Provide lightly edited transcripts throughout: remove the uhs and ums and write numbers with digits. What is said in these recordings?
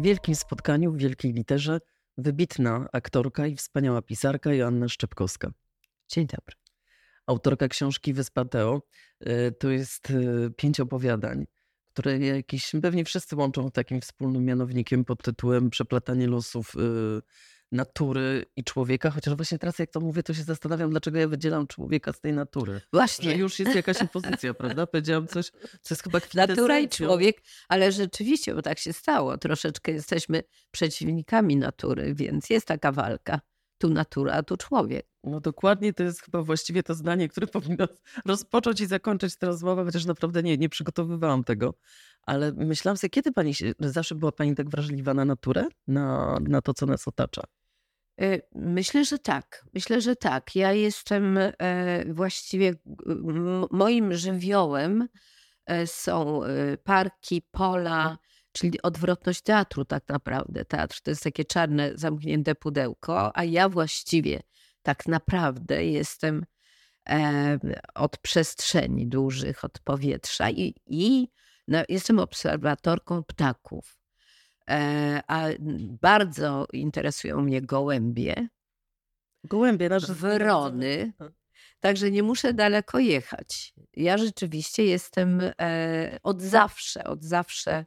wielkim spotkaniu w wielkiej literze wybitna aktorka i wspaniała pisarka Joanna Szczepkowska. Dzień dobry. Autorka książki Wyspa Teo. To jest 5 opowiadań, które jakieś pewnie wszyscy łączą takim wspólnym mianownikiem pod tytułem Przeplatanie losów natury i człowieka, chociaż właśnie teraz jak to mówię, to się zastanawiam, dlaczego ja wydzielam człowieka z tej natury. Właśnie. Że już jest jakaś opozycja, prawda? Powiedziałam coś, co jest chyba kwintesencją. Natura i człowiek, ale rzeczywiście, bo tak się stało, troszeczkę jesteśmy przeciwnikami natury, więc jest taka walka. Tu natura, a tu człowiek. No dokładnie, to jest chyba właściwie to zdanie, które powinno rozpocząć i zakończyć tę rozmowę, chociaż naprawdę nie przygotowywałam tego. Ale myślałam sobie, kiedy pani zawsze była pani tak wrażliwa na naturę, na to, co nas otacza? Myślę, że tak. Ja jestem właściwie, moim żywiołem są parki, pola, czyli odwrotność teatru tak naprawdę. Teatr to jest takie czarne, zamknięte pudełko, a ja właściwie tak naprawdę jestem od przestrzeni dużych, od powietrza i jestem obserwatorką ptaków. A bardzo interesują mnie gołębie, wyrony, także nie muszę daleko jechać. Ja rzeczywiście jestem od zawsze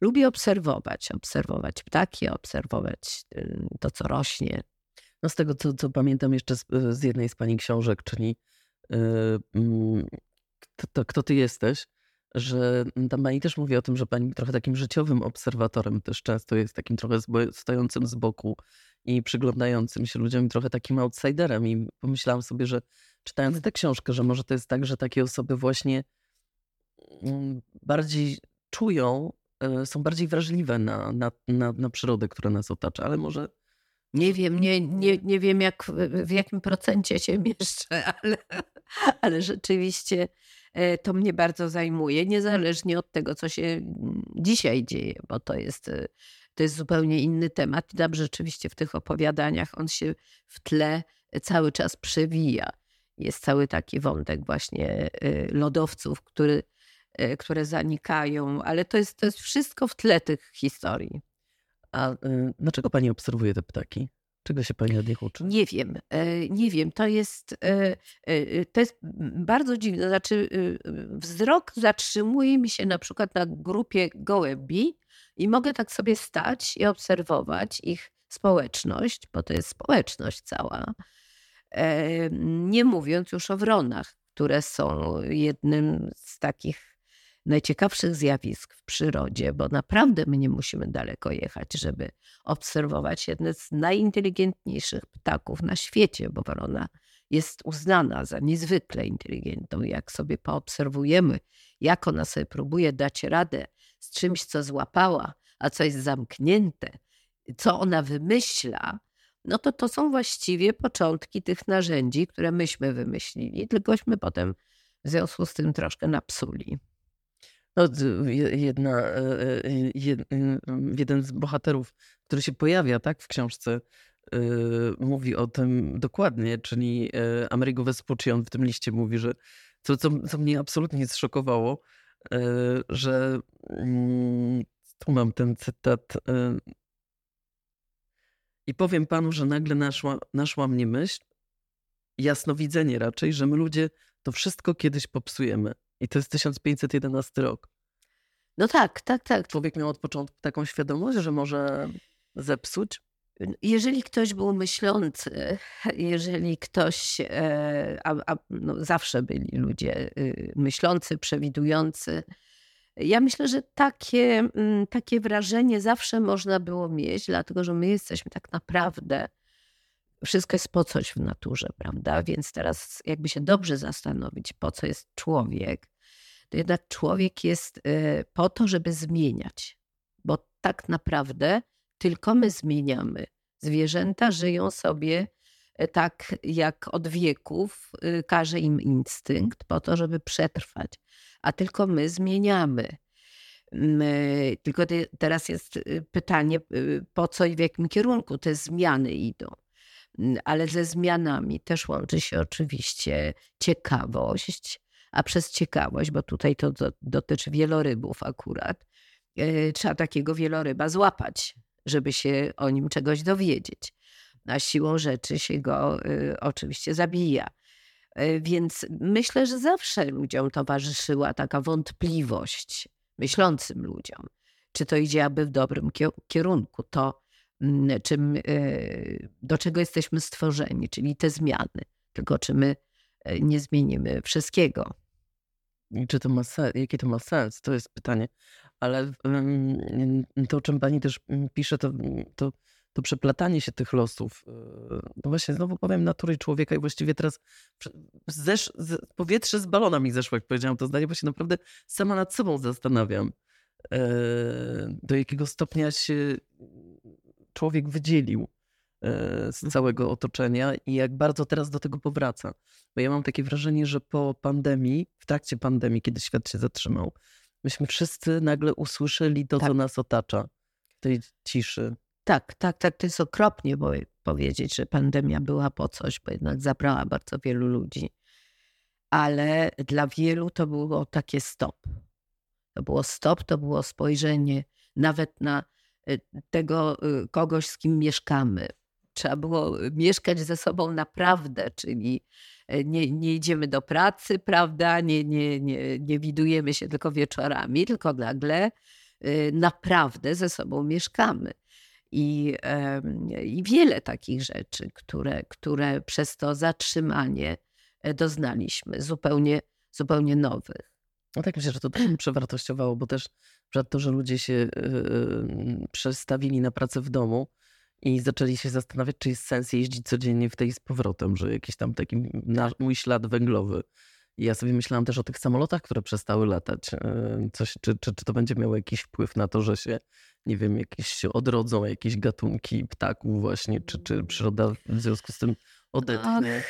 lubię obserwować ptaki, obserwować to, co rośnie. No z tego, co pamiętam jeszcze z jednej z pani książek, czyli Kto ty jesteś, że tam pani też mówi o tym, że pani trochę takim życiowym obserwatorem też często jest, takim trochę stojącym z boku i przyglądającym się ludziom, trochę takim outsiderem. I pomyślałam sobie, że czytając tę książkę, że może to jest tak, że takie osoby właśnie bardziej czują, są bardziej wrażliwe na przyrodę, która nas otacza, ale może... Nie wiem jak, w jakim procencie się mieszczę, ale rzeczywiście to mnie bardzo zajmuje, niezależnie od tego, co się dzisiaj dzieje, bo to jest zupełnie inny temat. Tam rzeczywiście w tych opowiadaniach on się w tle cały czas przewija. Jest cały taki wątek właśnie lodowców, które zanikają, ale to jest wszystko w tle tych historii. A dlaczego pani obserwuje te ptaki? Czego się pani od nich uczy? Nie wiem. To jest bardzo dziwne. Znaczy, wzrok zatrzymuje mi się na przykład na grupie gołębi i mogę tak sobie stać i obserwować ich społeczność, bo to jest społeczność cała. Nie mówiąc już o wronach, które są jednym z takich najciekawszych zjawisk w przyrodzie, bo naprawdę my nie musimy daleko jechać, żeby obserwować jedne z najinteligentniejszych ptaków na świecie, bo wrona jest uznana za niezwykle inteligentną. Jak sobie poobserwujemy, jak ona sobie próbuje dać radę z czymś, co złapała, a co jest zamknięte, co ona wymyśla, no to są właściwie początki tych narzędzi, które myśmy wymyślili, tylkośmy potem w związku z tym troszkę napsuli. No, jeden z bohaterów, który się pojawia tak w książce, mówi o tym dokładnie, czyli Amerigo Vespucci, on w tym liście mówi, że co mnie absolutnie zszokowało, że tu mam ten cytat. I powiem panu, że nagle naszła mnie myśl, jasnowidzenie raczej, że my ludzie to wszystko kiedyś popsujemy. I to jest 1511 rok. No tak. Człowiek miał od początku taką świadomość, że może zepsuć? Jeżeli ktoś był myślący, jeżeli ktoś... no zawsze byli ludzie myślący, przewidujący. Ja myślę, że takie wrażenie zawsze można było mieć, dlatego że my jesteśmy tak naprawdę... Wszystko jest po coś w naturze, prawda? Więc teraz jakby się dobrze zastanowić, po co jest człowiek, to jednak człowiek jest po to, żeby zmieniać. Bo tak naprawdę tylko my zmieniamy. Zwierzęta żyją sobie tak, jak od wieków każe im instynkt, po to, żeby przetrwać. A tylko my zmieniamy. Tylko teraz jest pytanie, po co i w jakim kierunku te zmiany idą. Ale ze zmianami też łączy się oczywiście ciekawość, a przez ciekawość, bo tutaj to dotyczy wielorybów akurat, trzeba takiego wieloryba złapać, żeby się o nim czegoś dowiedzieć. A siłą rzeczy się go oczywiście zabija. Więc myślę, że zawsze ludziom towarzyszyła taka wątpliwość, myślącym ludziom, czy to idzie aby w dobrym kierunku, to czym, do czego jesteśmy stworzeni, czyli te zmiany, tylko czy my nie zmienimy wszystkiego. I czy to ma sens, jaki to ma sens, to jest pytanie. Ale to, o czym pani też pisze, to przeplatanie się tych losów, no właśnie znowu powiem natury człowieka i właściwie teraz powietrze z balona mi zeszło, jak powiedziałam to zdanie, bo się naprawdę sama nad sobą zastanawiam, do jakiego stopnia się człowiek wydzielił z całego otoczenia i jak bardzo teraz do tego powraca. Bo ja mam takie wrażenie, że po pandemii, w trakcie pandemii, kiedy świat się zatrzymał, myśmy wszyscy nagle usłyszeli to, co nas otacza w tej ciszy. Tak. To jest okropnie powiedzieć, że pandemia była po coś, bo jednak zabrała bardzo wielu ludzi. Ale dla wielu to było takie stop. To było spojrzenie nawet na tego kogoś, z kim mieszkamy. Trzeba było mieszkać ze sobą naprawdę, czyli nie idziemy do pracy, prawda? Nie widujemy się tylko wieczorami, tylko nagle naprawdę ze sobą mieszkamy. I wiele takich rzeczy, które przez to zatrzymanie doznaliśmy, zupełnie nowych. No tak, myślę, że to też przewartościowało, bo też to, że ludzie się przestawili na pracę w domu i zaczęli się zastanawiać, czy jest sens jeździć codziennie w tej z powrotem, że jakiś tam taki mój ślad węglowy. I ja sobie myślałam też o tych samolotach, które przestały latać. Czy to będzie miało jakiś wpływ na to, że się, nie wiem, odrodzą jakieś gatunki ptaków właśnie, czy przyroda w związku z tym odetchnie?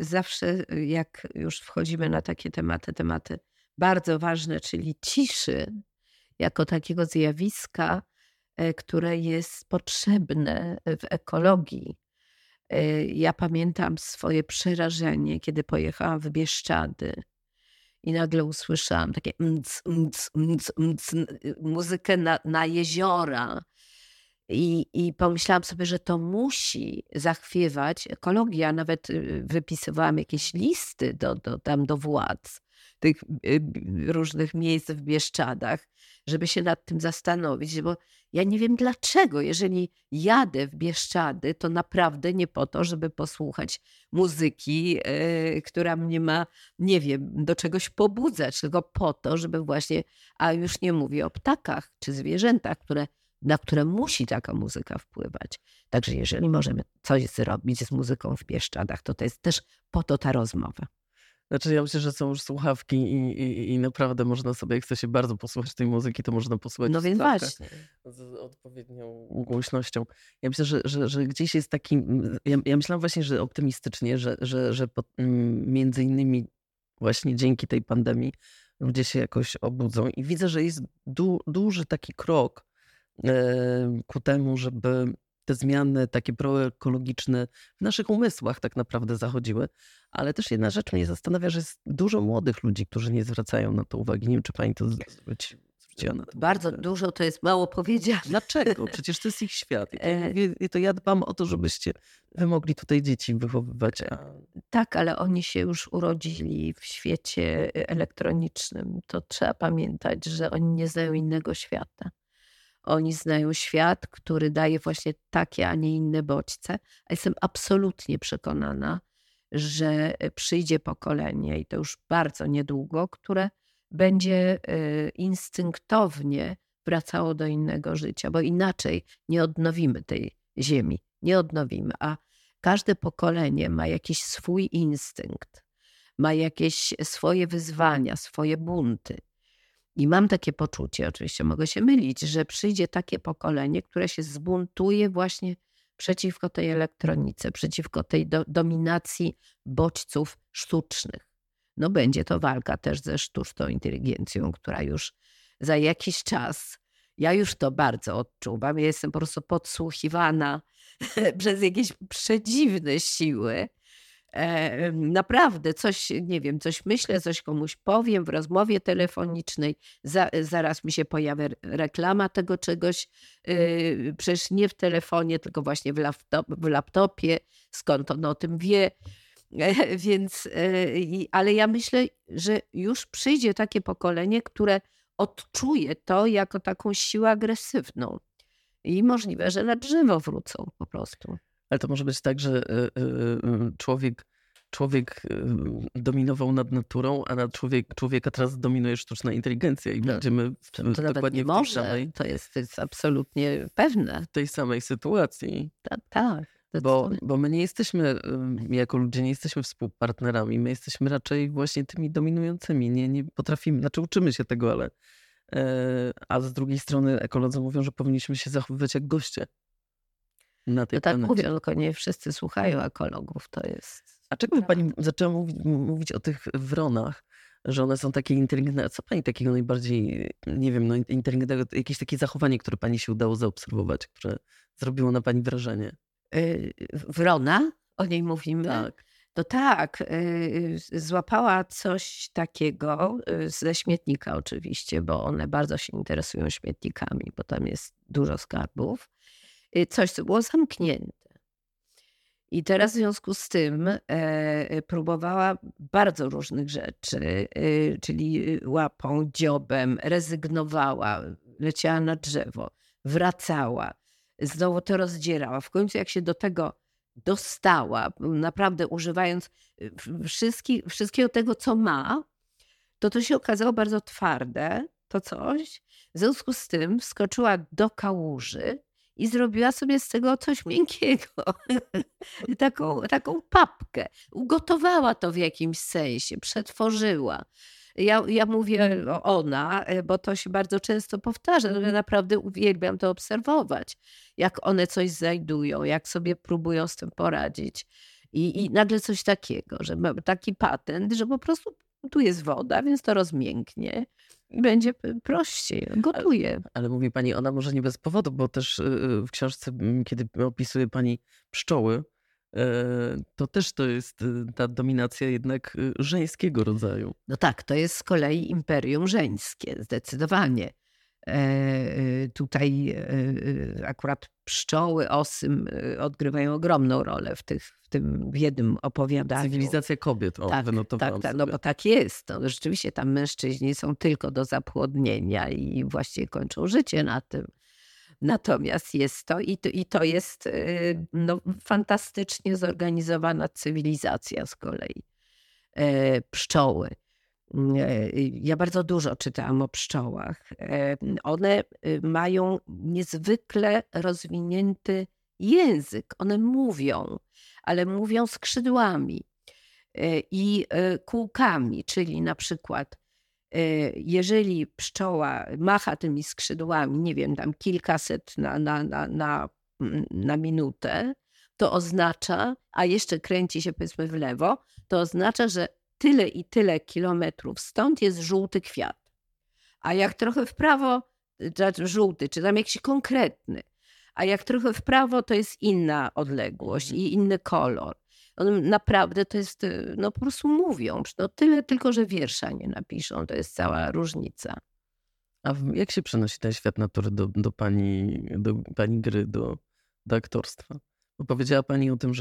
Zawsze jak już wchodzimy na takie tematy bardzo ważne, czyli ciszy jako takiego zjawiska, które jest potrzebne w ekologii. Ja pamiętam swoje przerażenie, kiedy pojechałam w Bieszczady i nagle usłyszałam takie muzykę na jeziora i pomyślałam sobie, że to musi zachwiewać ekologia. Nawet wypisywałam jakieś listy do władz tych różnych miejsc w Bieszczadach, żeby się nad tym zastanowić, bo ja nie wiem dlaczego, jeżeli jadę w Bieszczady, to naprawdę nie po to, żeby posłuchać muzyki, która mnie ma, nie wiem, do czegoś pobudzać, tylko po to, żeby właśnie, a już nie mówię o ptakach czy zwierzętach, na które musi taka muzyka wpływać. Także jeżeli możemy coś zrobić z muzyką w Bieszczadach, to jest też po to ta rozmowa. Znaczy ja myślę, że są już słuchawki i naprawdę można sobie, jak chce się bardzo posłuchać tej muzyki, to można posłuchać z odpowiednią głośnością. Ja myślę, że gdzieś jest taki... Ja myślałam właśnie, że optymistycznie, że między innymi właśnie dzięki tej pandemii ludzie się jakoś obudzą i widzę, że jest duży taki krok ku temu, żeby te zmiany takie proekologiczne w naszych umysłach tak naprawdę zachodziły. Ale też jedna rzecz mnie zastanawia, że jest dużo młodych ludzi, którzy nie zwracają na to uwagi. Nie wiem, czy pani to zwróciła na to. Bardzo dużo, to jest mało powiedziane. Dlaczego? Przecież to jest ich świat. I to ja dbam o to, żebyście wy mogli tutaj dzieci wychowywać. Tak, ale oni się już urodzili w świecie elektronicznym. To trzeba pamiętać, że oni nie znają innego świata. Oni znają świat, który daje właśnie takie, a nie inne bodźce. A jestem absolutnie przekonana, że przyjdzie pokolenie, i to już bardzo niedługo, które będzie instynktownie wracało do innego życia, bo inaczej nie odnowimy tej ziemi. Nie odnowimy, a każde pokolenie ma jakiś swój instynkt, ma jakieś swoje wyzwania, swoje bunty. I mam takie poczucie, oczywiście mogę się mylić, że przyjdzie takie pokolenie, które się zbuntuje właśnie przeciwko tej elektronice, przeciwko tej dominacji bodźców sztucznych. No będzie to walka też ze sztuczną inteligencją, która już za jakiś czas, ja już to bardzo odczuwam, ja jestem po prostu podsłuchiwana przez jakieś przedziwne siły, naprawdę coś, nie wiem, coś myślę, coś komuś powiem w rozmowie telefonicznej, zaraz mi się pojawia reklama tego czegoś, przecież nie w telefonie, tylko właśnie w laptopie, skąd on o tym wie. Więc, ale ja myślę, że już przyjdzie takie pokolenie, które odczuje to jako taką siłę agresywną i możliwe, że na drzewo wrócą po prostu. Ale to może być tak, że człowiek dominował nad naturą, a nad człowieka teraz dominuje sztuczna inteligencja i będziemy dokładnie w tej samej... To jest absolutnie pewne. W tej samej sytuacji. Tak. Bo my nie jesteśmy, jako ludzie, nie jesteśmy współpartnerami. My jesteśmy raczej właśnie tymi dominującymi. Nie potrafimy, znaczy uczymy się tego, ale... A z drugiej strony ekolodzy mówią, że powinniśmy się zachowywać jak goście. Na tej planecie. Tak mówią, tylko nie wszyscy słuchają ekologów. To jest... A czego pani zaczęła mówić o tych wronach, że one są takie inteligentne? A co pani takiego najbardziej, nie wiem, inteligentnego, jakieś takie zachowanie, które pani się udało zaobserwować, które zrobiło na pani wrażenie? Wrona, o niej mówimy, tak. To tak, złapała coś takiego ze śmietnika oczywiście, bo one bardzo się interesują śmietnikami, bo tam jest dużo skarbów. Coś, co było zamknięte. I teraz w związku z tym próbowała bardzo różnych rzeczy, czyli łapą, dziobem, rezygnowała, leciała na drzewo, wracała. Znowu to rozdzierała. W końcu jak się do tego dostała, naprawdę używając wszystkiego tego, co ma, to się okazało bardzo twarde, to coś. W związku z tym wskoczyła do kałuży i zrobiła sobie z tego coś miękkiego. taką papkę. Ugotowała to w jakimś sensie, przetworzyła. Ja mówię ona, bo to się bardzo często powtarza, ale naprawdę uwielbiam to obserwować, jak one coś znajdują, jak sobie próbują z tym poradzić. I nagle coś takiego, że mam taki patent, że po prostu tu jest woda, więc to rozmięknie i będzie prościej. Gotuje. Ale mówi pani, ona może nie bez powodu, bo też w książce, kiedy opisuje pani pszczoły, to też to jest ta dominacja jednak żeńskiego rodzaju. No tak, to jest z kolei imperium żeńskie, zdecydowanie. Tutaj akurat pszczoły, osy odgrywają ogromną rolę w tym jednym opowiadaniu. Cywilizacja kobiet, wynotowałam sobie. No bo tak jest. No, rzeczywiście tam mężczyźni są tylko do zapłodnienia i właściwie kończą życie na tym. Natomiast jest to i to jest fantastycznie zorganizowana cywilizacja z kolei. Pszczoły. Ja bardzo dużo czytałam o pszczołach. One mają niezwykle rozwinięty język. One mówią, ale mówią skrzydłami i kółkami, czyli na przykład jeżeli pszczoła macha tymi skrzydłami, nie wiem, tam kilkaset na minutę, to oznacza, a jeszcze kręci się powiedzmy w lewo, to oznacza, że tyle i tyle kilometrów stąd jest żółty kwiat. A jak trochę w prawo, żółty, czy tam jakiś konkretny, a jak trochę w prawo, to jest inna odległość i inny kolor. Naprawdę to jest, no po prostu mówią, no tyle tylko, że wiersza nie napiszą, to jest cała różnica. A jak się przenosi ten świat natury do pani gry, do aktorstwa? Bo powiedziała pani o tym,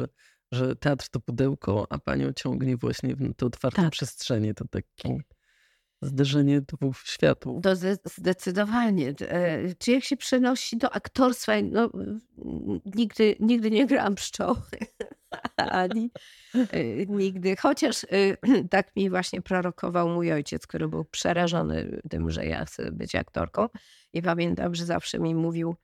że teatr to pudełko, a panią ciągnie właśnie w to otwarte przestrzenie, to takie zderzenie dwóch światów. To zdecydowanie. Czy jak się przenosi do aktorstwa? No, nigdy nie grałam pszczoły. Ani nigdy. Chociaż tak mi właśnie prorokował mój ojciec, który był przerażony tym, że ja chcę być aktorką. I pamiętam, że zawsze mi mówił,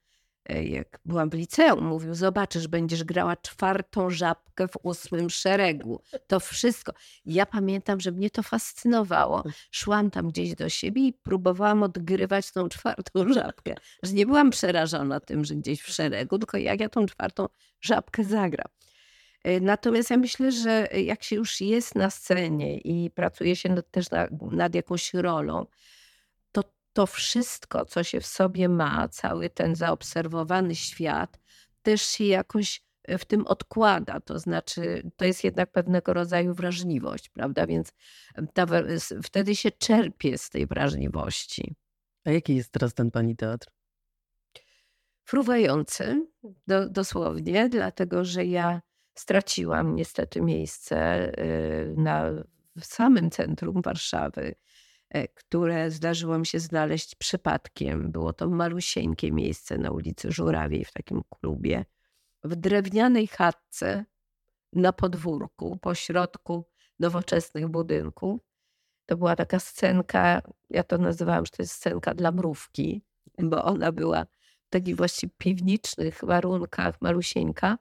jak byłam w liceum, mówił, zobaczysz, będziesz grała czwartą żabkę w 8 szeregu. To wszystko. Ja pamiętam, że mnie to fascynowało. Szłam tam gdzieś do siebie i próbowałam odgrywać tą czwartą żabkę. Że nie byłam przerażona tym, że gdzieś w szeregu, tylko jak ja tą czwartą żabkę zagram. Natomiast ja myślę, że jak się już jest na scenie i pracuje się też nad jakąś rolą, to wszystko, co się w sobie ma, cały ten zaobserwowany świat, też się jakoś w tym odkłada, to znaczy to jest jednak pewnego rodzaju wrażliwość, prawda? Więc wtedy się czerpie z tej wrażliwości. A jaki jest teraz ten pani teatr? Fruwający, dosłownie, dlatego że ja straciłam niestety miejsce w samym centrum Warszawy, które zdarzyło mi się znaleźć przypadkiem. Było to malusieńkie miejsce na ulicy Żurawiej w takim klubie. W drewnianej chatce na podwórku, pośrodku nowoczesnych budynków. To była taka scenka, ja to nazywałam, że to jest scenka dla mrówki, bo ona była w takich właściwie piwniczych warunkach, malusieńka.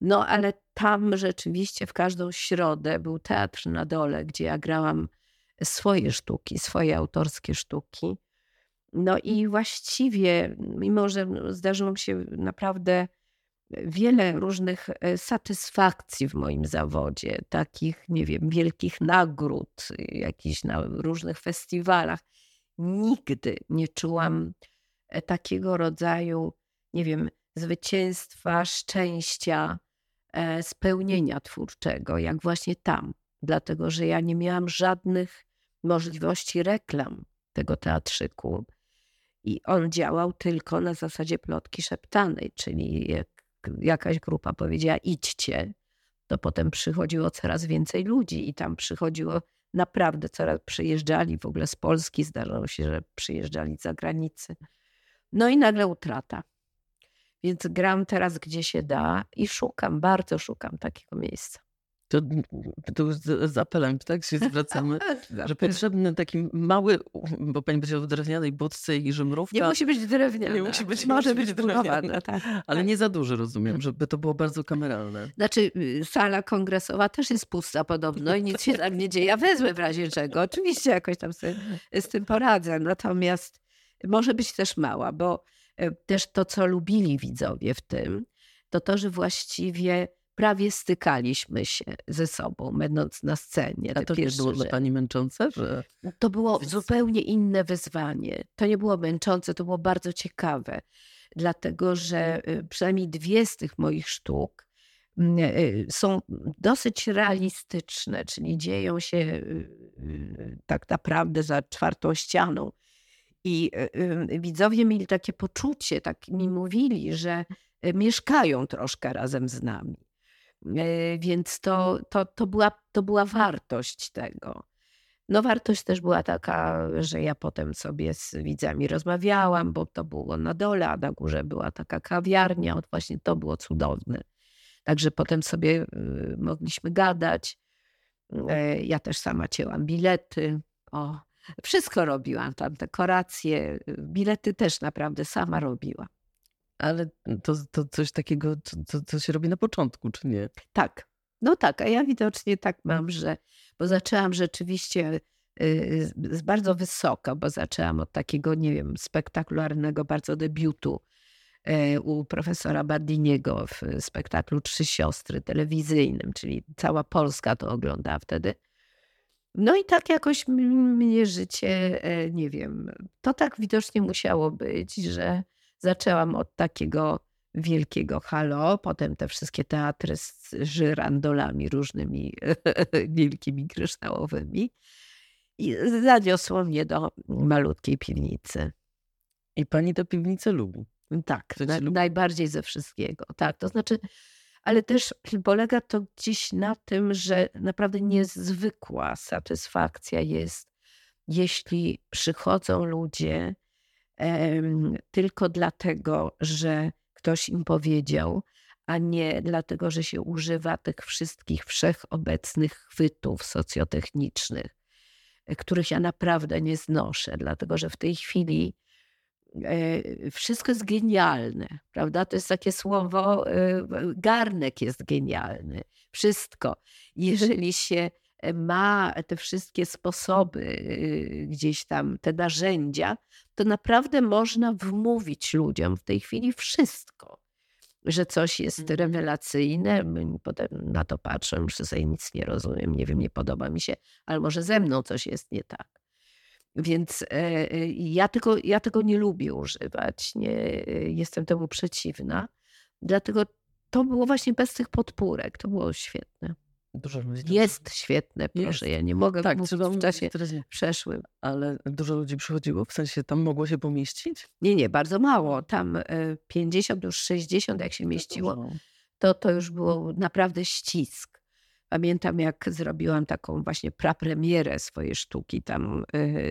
No ale tam rzeczywiście w każdą środę był teatr na dole, gdzie ja grałam swoje sztuki, swoje autorskie sztuki. No i właściwie, mimo że zdarzyło mi się naprawdę wiele różnych satysfakcji w moim zawodzie, takich, nie wiem, wielkich nagród, jakichś na różnych festiwalach, nigdy nie czułam takiego rodzaju, nie wiem, zwycięstwa, szczęścia, spełnienia twórczego, jak właśnie tam. Dlatego, że ja nie miałam żadnych możliwości reklam tego teatrzyku. I on działał tylko na zasadzie plotki szeptanej, czyli jak jakaś grupa powiedziała idźcie, to potem przychodziło coraz więcej ludzi i tam przychodziło naprawdę przyjeżdżali w ogóle z Polski, zdarzało się, że przyjeżdżali z zagranicy. No i nagle utrata. Więc gram teraz gdzie się da i szukam, bardzo szukam takiego miejsca. To z apelem, tak się zwracamy, że potrzebny taki mały, bo pani powiedziała o drewnianej budce i że mrówka... Nie musi być drewniana. Nie musi być, może być drewniana. Tak. Ale nie za duży, rozumiem, żeby to było bardzo kameralne. Znaczy sala kongresowa też jest pusta podobno i nic się tam nie dzieje. Ja wezmę w razie czego. Oczywiście jakoś tam sobie z tym poradzę. Natomiast może być też mała, bo też to, co lubili widzowie w tym, to, że właściwie prawie stykaliśmy się ze sobą, będąc na scenie. A to nie było dla pani męczące? Że... To było zupełnie inne wyzwanie. To nie było męczące, to było bardzo ciekawe. Dlatego, że przynajmniej dwie z tych moich sztuk są dosyć realistyczne, czyli dzieją się tak naprawdę za czwartą ścianą. I widzowie mieli takie poczucie, tak mi mówili, że mieszkają troszkę razem z nami. Więc to była wartość tego. No wartość też była taka, że ja potem sobie z widzami rozmawiałam, bo to było na dole, a na górze była taka kawiarnia. Właśnie to było cudowne. Także potem sobie mogliśmy gadać. Ja też sama cięłam bilety. Wszystko robiłam tam, dekoracje, bilety też naprawdę sama robiłam. Ale to coś takiego, co się robi na początku, czy nie? Tak. No tak, a ja widocznie tak mam, że... Bo zaczęłam rzeczywiście z bardzo wysoko, bo zaczęłam od takiego, nie wiem, spektakularnego bardzo debiutu u profesora Badiniego w spektaklu Trzy Siostry telewizyjnym, czyli cała Polska to oglądała wtedy. No i tak jakoś mnie życie, nie wiem, to tak widocznie musiało być, że... Zaczęłam od takiego wielkiego halo, potem te wszystkie teatry z żyrandolami różnymi wielkimi kryształowymi i zaniosło mnie do malutkiej piwnicy. I pani tę piwnicę lubi? Tak, najbardziej ze wszystkiego. Tak, to znaczy, ale też polega to gdzieś na tym, że naprawdę niezwykła satysfakcja jest, jeśli przychodzą ludzie, tylko dlatego, że ktoś im powiedział, a nie dlatego, że się używa tych wszystkich wszechobecnych chwytów socjotechnicznych, których ja naprawdę nie znoszę, dlatego że w tej chwili wszystko jest genialne, prawda? To jest takie słowo, garnek jest genialny, wszystko. Jeżeli się ma te wszystkie sposoby, gdzieś tam te narzędzia, to naprawdę można wmówić ludziom w tej chwili wszystko. Że coś jest rewelacyjne, potem na to patrzę, że sobie nic nie rozumiem, nie wiem, nie podoba mi się, ale może ze mną coś jest nie tak. Więc ja tego nie lubię używać, nie, jestem temu przeciwna. Dlatego to było właśnie bez tych podpórek. To było świetne. Dużo ludzi jest świetne, proszę, jest. Ja nie mogę tak, mówić w czasie przeszłym. Ale dużo ludzi przychodziło, w sensie tam mogło się pomieścić? Nie, bardzo mało. Tam 50, już 60 jak się mieściło, to już było naprawdę ścisk. Pamiętam, jak zrobiłam taką właśnie prapremierę swojej sztuki, tam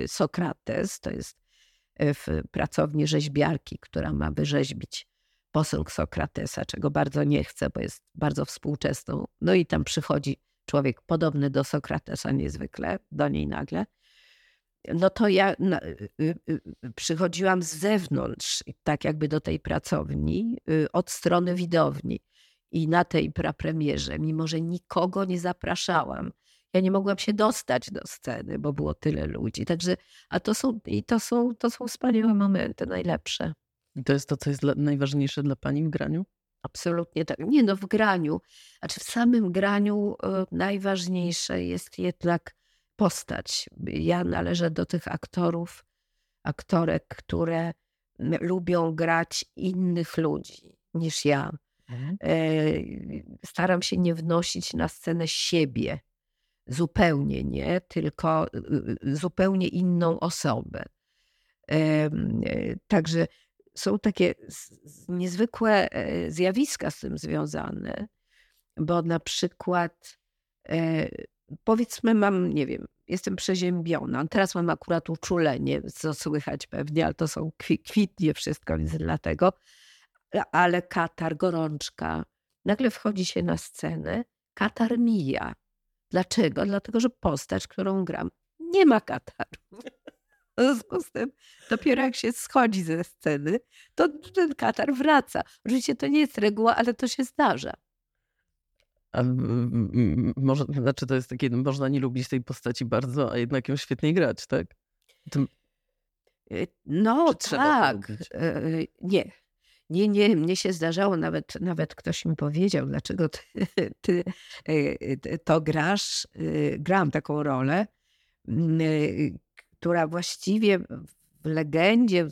Sokrates, to jest w pracowni rzeźbiarki, która ma wyrzeźbić posąg Sokratesa, czego bardzo nie chcę, bo jest bardzo współczesną. No i tam przychodzi człowiek podobny do Sokratesa niezwykle, do niej nagle. No to ja przychodziłam z zewnątrz, tak jakby do tej pracowni, od strony widowni. I na tej prapremierze, mimo że nikogo nie zapraszałam, ja nie mogłam się dostać do sceny, bo było tyle ludzi. Także, to są wspaniałe momenty, najlepsze. I to jest to, co jest najważniejsze dla pani w graniu? Absolutnie tak. Nie, w graniu. Znaczy w samym graniu najważniejsze jest jednak postać. Ja należę do tych aktorów, aktorek, które lubią grać innych ludzi niż ja. Mhm. Staram się nie wnosić na scenę siebie. Zupełnie nie, tylko zupełnie inną osobę. Także są takie niezwykłe zjawiska z tym związane, bo na przykład powiedzmy mam, nie wiem, jestem przeziębiona, teraz mam akurat uczulenie, co słychać pewnie, ale to są kwitnie wszystko, więc dlatego, ale katar, gorączka. Nagle wchodzi się na scenę, katar mija. Dlaczego? Dlatego, że postać, którą gram, nie ma kataru. W związku z tym, dopiero jak się schodzi ze sceny, to ten katar wraca. Oczywiście to nie jest reguła, ale to się zdarza. A może, znaczy to jest takie, można nie lubić tej postaci bardzo, a jednak ją świetnie grać, tak? No tak. Nie. Nie, mnie się zdarzało, nawet ktoś mi powiedział, dlaczego ty to grasz. Grałam taką rolę, która właściwie w legendzie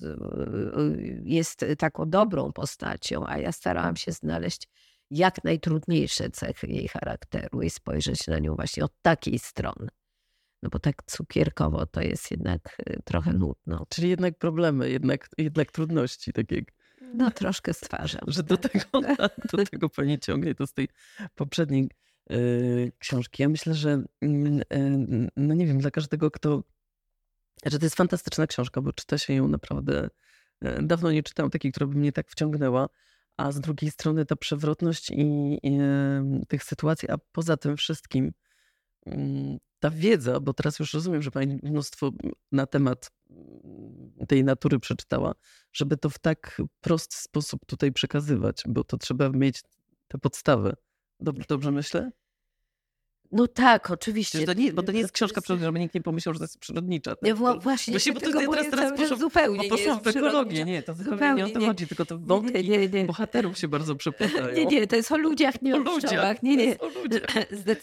jest taką dobrą postacią, a ja starałam się znaleźć jak najtrudniejsze cechy jej charakteru i spojrzeć na nią właśnie od takiej strony. No bo tak cukierkowo to jest jednak trochę nudno. Czyli jednak problemy, jednak trudności takie. No troszkę stwarzam. Że do tego pani ciągnie, to z tej poprzedniej książki. Ja myślę, że no nie wiem, dla każdego, kto... Że to jest fantastyczna książka, bo czyta się ją naprawdę... Dawno nie czytałam takiej, która by mnie tak wciągnęła, a z drugiej strony ta przewrotność i tych sytuacji, a poza tym wszystkim ta wiedza, bo teraz już rozumiem, że pani mnóstwo na temat tej natury przeczytała, żeby to w tak prosty sposób tutaj przekazywać, bo to trzeba mieć te podstawy. Dobrze myślę? No tak, oczywiście. Bo to nie jest książka przyrodnicza, żeby nikt nie pomyślał, że to jest przyrodnicza. Tak? Właśnie, zupełnie nie jest ekologię. Nie, to zupełnie nie o to chodzi, tylko to wątki bohaterów się bardzo przeplatają. Nie, to jest o ludziach, nie o pszczołach. Nie,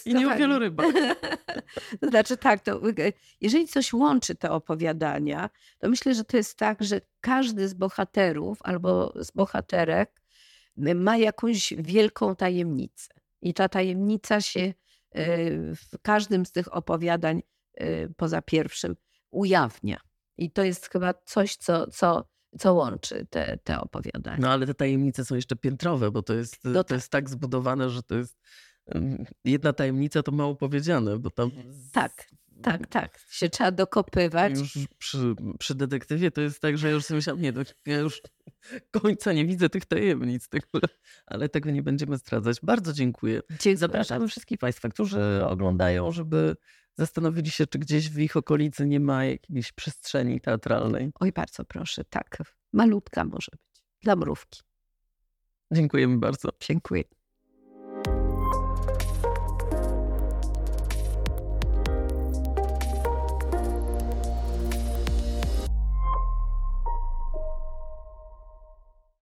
i nie o wielorybach. To znaczy tak, to, jeżeli coś łączy te opowiadania, to myślę, że to jest tak, że każdy z bohaterów albo z bohaterek ma jakąś wielką tajemnicę. I ta tajemnica się w każdym z tych opowiadań poza pierwszym ujawnia. I to jest chyba coś, co łączy te opowiadania. No ale te tajemnice są jeszcze piętrowe, bo to jest tak zbudowane, że to jest jedna tajemnica, to mało powiedziane, bo tam... Tak. Się trzeba dokopywać. Już przy detektywie to jest tak, że ja już sobie myślałam, ja już końca nie widzę tych tajemnic. Ale tego nie będziemy zdradzać. Bardzo dziękuję. Zapraszamy wszystkich państwa, którzy oglądają, żeby zastanowili się, czy gdzieś w ich okolicy nie ma jakiejś przestrzeni teatralnej. Oj, bardzo proszę. Tak, malutka może być. Dla mrówki. Dziękujemy bardzo. Dziękuję.